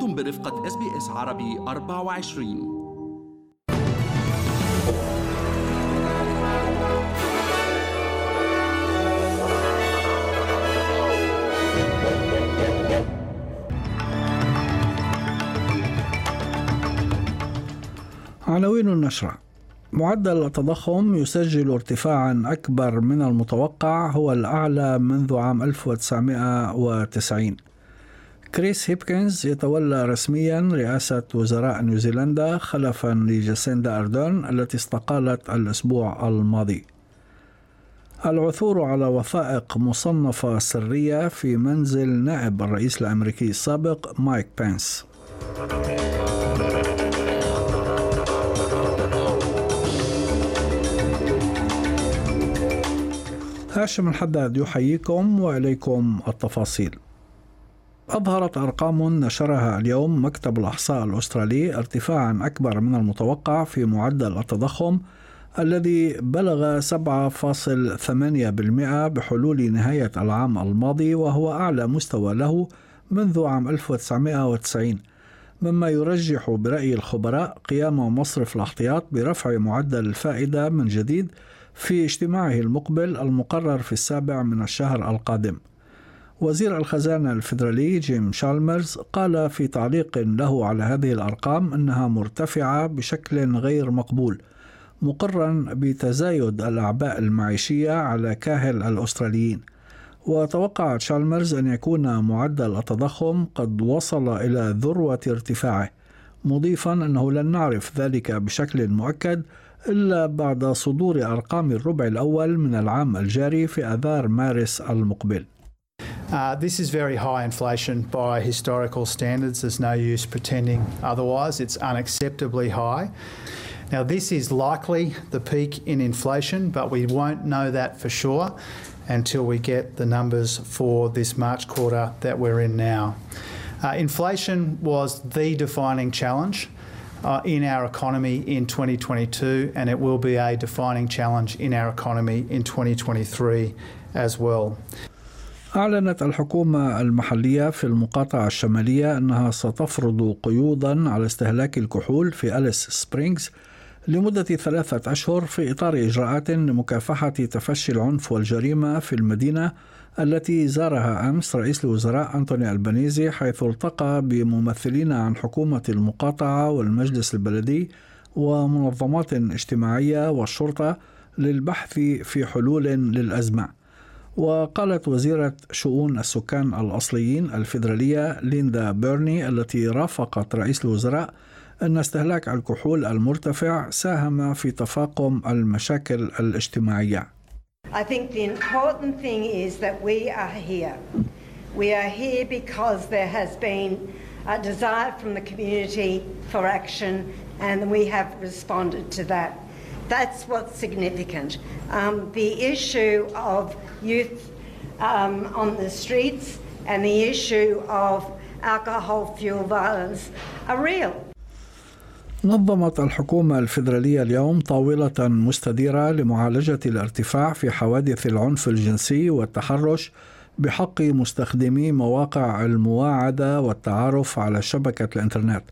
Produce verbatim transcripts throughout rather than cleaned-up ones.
أنتم برفقة اس بي اس عربي أربعة وعشرين. عناوين النشرة: معدل التضخم يسجل ارتفاعا أكبر من المتوقع، هو الأعلى منذ عام ألف وتسعمائة وتسعين. كريس هيبكنز يتولى رسميا رئاسة وزراء نيوزيلندا خلفا لجاسيندا أردرن التي استقالت الأسبوع الماضي. العثور على وثائق مصنفة سرية في منزل نائب الرئيس الأمريكي السابق مايك بينس. هاشم الحداد يحييكم وإليكم التفاصيل. أظهرت أرقام نشرها اليوم مكتب الإحصاء الأسترالي ارتفاعا أكبر من المتوقع في معدل التضخم الذي بلغ سبعة فاصلة ثمانية بالمئة بحلول نهاية العام الماضي، وهو أعلى مستوى له منذ عام ألف وتسعمائة وتسعين، مما يرجح برأي الخبراء قيام مصرف الاحتياط برفع معدل الفائدة من جديد في اجتماعه المقبل المقرر في السابع من الشهر القادم. وزير الخزانة الفيدرالي جيم شالمرز قال في تعليق له على هذه الأرقام أنها مرتفعة بشكل غير مقبول، مقرا بتزايد الأعباء المعيشية على كاهل الأستراليين. وتوقع شالمرز أن يكون معدل التضخم قد وصل إلى ذروة ارتفاعه، مضيفا أنه لن نعرف ذلك بشكل مؤكد إلا بعد صدور أرقام الربع الأول من العام الجاري في آذار مارس المقبل. Uh, this is very high inflation by historical standards. There's no use pretending otherwise. It's unacceptably high. Now, this is likely the peak in inflation, but we won't know that for sure until we get the numbers for this March quarter that we're in now. Uh, inflation was the defining challenge uh, in our economy in twenty twenty-two, and it will be a defining challenge in our economy in twenty twenty-three as well. أعلنت الحكومة المحلية في المقاطعة الشمالية أنها ستفرض قيودا على استهلاك الكحول في أليس سبرينغز لمدة ثلاثة أشهر في إطار إجراءات لمكافحة تفشي العنف والجريمة في المدينة التي زارها أمس رئيس الوزراء أنتوني ألبانيزي، حيث التقى بممثلين عن حكومة المقاطعة والمجلس البلدي ومنظمات اجتماعية والشرطة للبحث في حلول للأزمة. وقالت وزيرة شؤون السكان الأصليين الفيدرالية ليندا بيرني التي رافقت رئيس الوزراء أن استهلاك الكحول المرتفع ساهم في تفاقم المشاكل الاجتماعية. I think the important thing is that we are here. We are here because there has been a desire from the community for action, and we have responded to that. That's what's significant. Um, the issue of youth um, on the streets and the issue of alcohol fuel violence are real. نظمت الحكومة الفيدرالية اليوم طاولة مستديرة لمعالجة الارتفاع في حوادث العنف الجنسي والتحرش بحق مستخدمي مواقع المواعدة والتعارف على شبكة الإنترنت.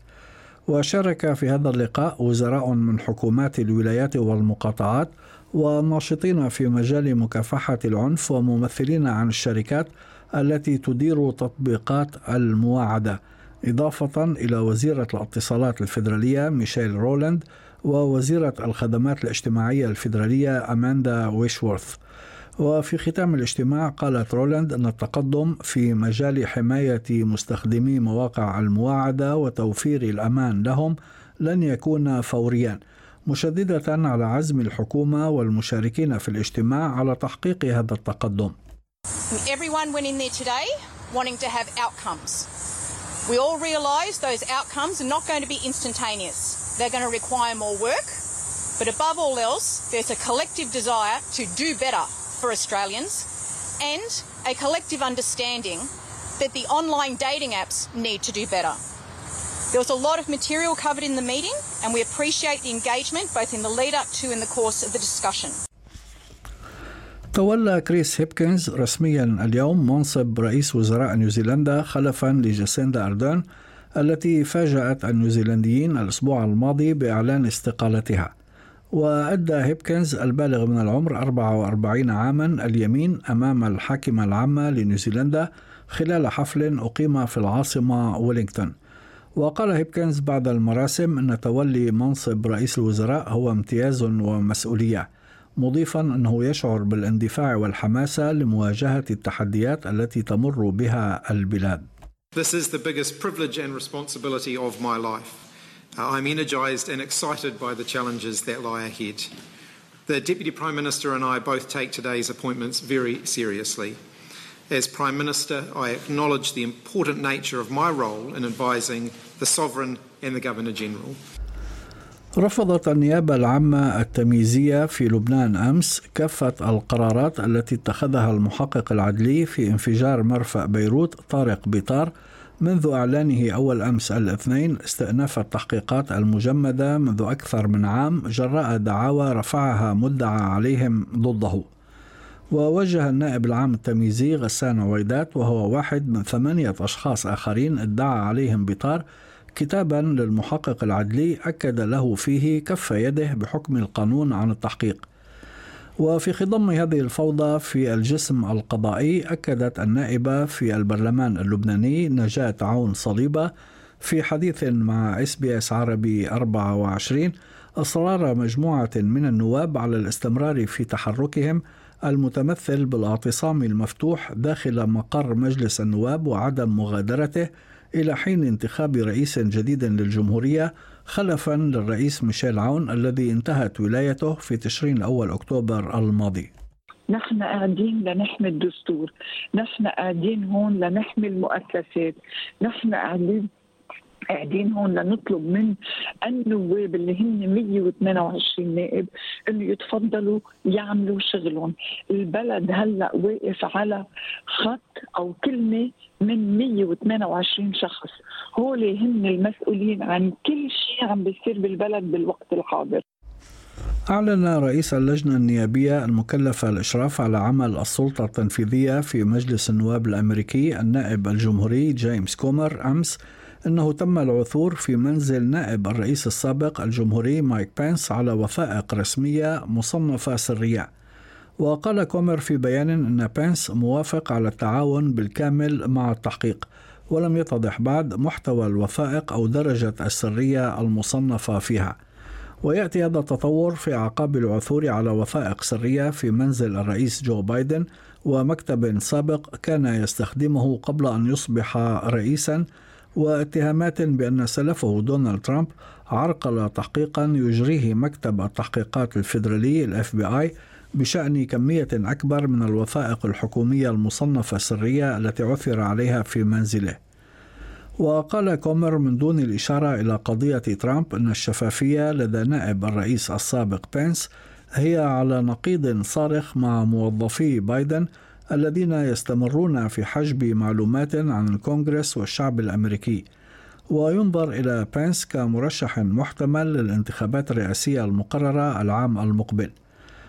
وشارك في هذا اللقاء وزراء من حكومات الولايات والمقاطعات وناشطين في مجال مكافحة العنف وممثلين عن الشركات التي تدير تطبيقات المواعدة، إضافة إلى وزيرة الاتصالات الفيدرالية ميشيل رولاند ووزيرة الخدمات الاجتماعية الفيدرالية أماندا ريشورث. وفي ختام الاجتماع قالت رولاند أن التقدم في مجال حماية مستخدمي مواقع المواعدة وتوفير الأمان لهم لن يكون فوريا، مشددة على عزم الحكومة والمشاركين في الاجتماع على تحقيق هذا التقدم. Everyone went in there today wanting to have outcomes. We all realize those outcomes are not going to be instantaneous. They're going to require more work, but above all else, there's a collective desire to do better for Australians and a collective understanding that the online dating apps need to do better. There was a lot of material covered in the meeting and we appreciate the engagement both in the lead up to and the course of the discussion. تولى كريس هيبكنز رسميا اليوم منصب رئيس وزراء نيوزيلندا خلفا لجاسيندا أردرن التي فاجأت النيوزيلنديين الأسبوع الماضي بإعلان استقالتها. وأدى هيبكنز البالغ من العمر أربعة وأربعين عاما اليمين أمام الحاكمة العامة لنيوزيلندا خلال حفل أقيم في العاصمة ويلينغتون. وقال هيبكنز بعد المراسم أن تولي منصب رئيس الوزراء هو امتياز ومسؤولية، مضيفا أنه يشعر بالاندفاع والحماسة لمواجهة التحديات التي تمر بها البلاد. This is the biggest privilege and responsibility of my life. I'm energized and excited by the challenges that lie ahead. The Deputy Prime Minister and I both take today's appointments very seriously. As Prime Minister, I acknowledge the important nature of my role in advising the Sovereign and the Governor General. رفضت النيابة العامة التمييزية في لبنان أمس كافة القرارات التي اتخذها المحقق العدلي في انفجار مرفأ بيروت طارق بطار منذ إعلانه أول أمس الاثنين استئناف التحقيقات المجمدة منذ أكثر من عام جراء دعاوى رفعها مدعى عليهم ضده. ووجه النائب العام التمييزي غسان عويدات، وهو واحد من ثمانية أشخاص آخرين ادعى عليهم بطار، كتابا للمحقق العدلي أكد له فيه كف يده بحكم القانون عن التحقيق. وفي خضم هذه الفوضى في الجسم القضائي، أكدت النائبة في البرلمان اللبناني نجاة عون صليبة في حديث مع اس بي اس عربي أربعة وعشرين أصرار مجموعة من النواب على الاستمرار في تحركهم المتمثل بالاعتصام المفتوح داخل مقر مجلس النواب وعدم مغادرته إلى حين انتخاب رئيس جديد للجمهورية خلفا للرئيس ميشيل عون الذي انتهت ولايته في تشرين الأول أكتوبر الماضي. نحن قاعدين لنحمي الدستور، نحن قاعدين هون لنحمي المؤسسات، نحن قاعدين قاعدين هون لنطلب من النواب اللي هم مية وثمانية وعشرين نائب اللي يتفضلوا يعملوا شغلهم. البلد هلأ واقف على خط أو كلمة من مية وثمانية وعشرين شخص، هولي هن المسؤولين عن كل شيء عم بيصير بالبلد بالوقت الحاضر. أعلن رئيس اللجنة النيابية المكلفة الإشراف على عمل السلطة التنفيذية في مجلس النواب الأمريكي النائب الجمهوري جيمس كومر أمس أنه تم العثور في منزل نائب الرئيس السابق الجمهوري مايك بينس على وثائق رسمية مصنفة سرية. وقال كومر في بيان أن بينس موافق على التعاون بالكامل مع التحقيق، ولم يتضح بعد محتوى الوثائق أو درجة السرية المصنفة فيها. ويأتي هذا التطور في أعقاب العثور على وثائق سرية في منزل الرئيس جو بايدن ومكتب سابق كان يستخدمه قبل أن يصبح رئيساً، واتهامات بأن سلفه دونالد ترامب عرقل تحقيقا يجريه مكتب التحقيقات الفيدرالي الإف بي آي بشأن كمية أكبر من الوثائق الحكومية المصنفة السرية التي عثر عليها في منزله. وقال كومر من دون الإشارة إلى قضية ترامب أن الشفافية لدى نائب الرئيس السابق بينس هي على نقيض صارخ مع موظفي بايدن الذين يستمرون في حجب معلومات عن الكونغرس والشعب الأمريكي. وينظر إلى بينس كمرشح محتمل للانتخابات الرئاسية المقررة العام المقبل.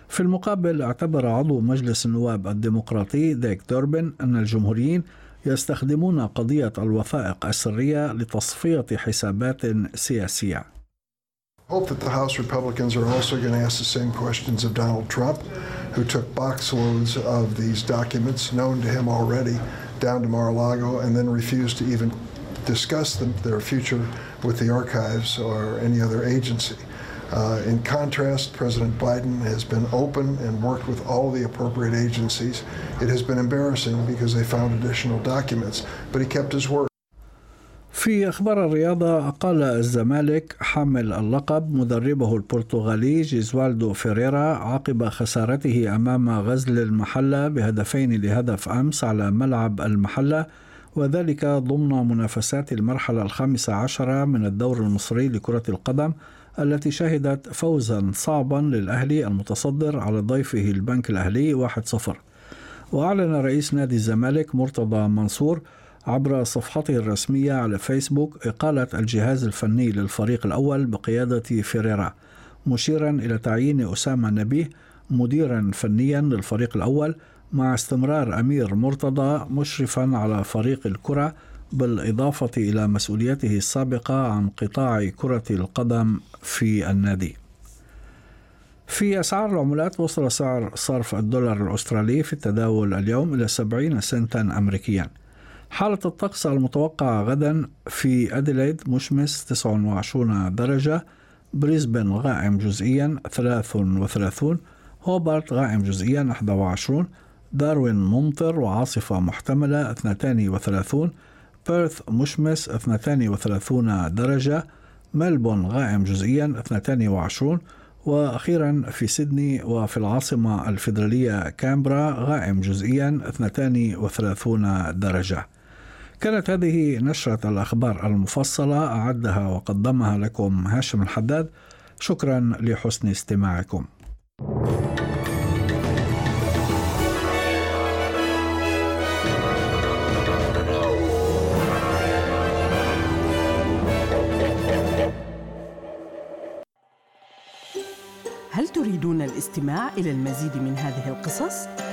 في المقابل، اعتبر عضو مجلس النواب الديمقراطي ديك دوربن أن الجمهوريين يستخدمون قضية الوثائق السرية لتصفية حسابات سياسية. I hope that the House Republicans are also going to ask the same questions of Donald Trump, who took box loads of these documents known to him already down to Mar-a-Lago and then refused to even discuss them, their future with the archives or any other agency. Uh, in contrast, President Biden has been open and worked with all the appropriate agencies. It has been embarrassing because they found additional documents, but he kept his word. في أخبار الرياضة، قال الزمالك حامل اللقب مدربه البرتغالي جيزوالدو فيريرا عقب خسارته أمام غزل المحلة بهدفين لهدف أمس على ملعب المحلة، وذلك ضمن منافسات المرحلة الخامسة عشرة من الدور المصري لكرة القدم التي شهدت فوزا صعبا للأهلي المتصدر على ضيفه البنك الأهلي واحد صفر. وأعلن رئيس نادي الزمالك مرتضى منصور عبر صفحته الرسمية على فيسبوك إقالة الجهاز الفني للفريق الأول بقيادة فيريرا، مشيرا إلى تعيين أسامة نبيه مديرا فنيا للفريق الأول مع استمرار أمير مرتضى مشرفا على فريق الكرة بالإضافة إلى مسؤوليته السابقة عن قطاع كرة القدم في النادي. في أسعار العملات، وصل سعر صرف الدولار الأسترالي في التداول اليوم إلى سبعين سنتا أمريكيا. حالة الطقس المتوقعة غدا في أديلايد مشمس تسعة وعشرين درجة، بريسبن غائم جزئيا ثلاثة وثلاثين، هوبارت غائم جزئيا واحد وعشرين، داروين ممطر وعاصفة محتملة اثنين وثلاثين، بيرث مشمس اثنين وثلاثين درجة، ملبون غائم جزئيا اثنين وعشرين، وأخيرا في سيدني وفي العاصمة الفيدرالية كامبرا غائم جزئيا اثنين وثلاثين درجة. كانت هذه نشرة الأخبار المفصلة، أعدها وقدمها لكم هاشم الحداد. شكرا لحسن استماعكم. هل تريدون الاستماع إلى المزيد من هذه القصص؟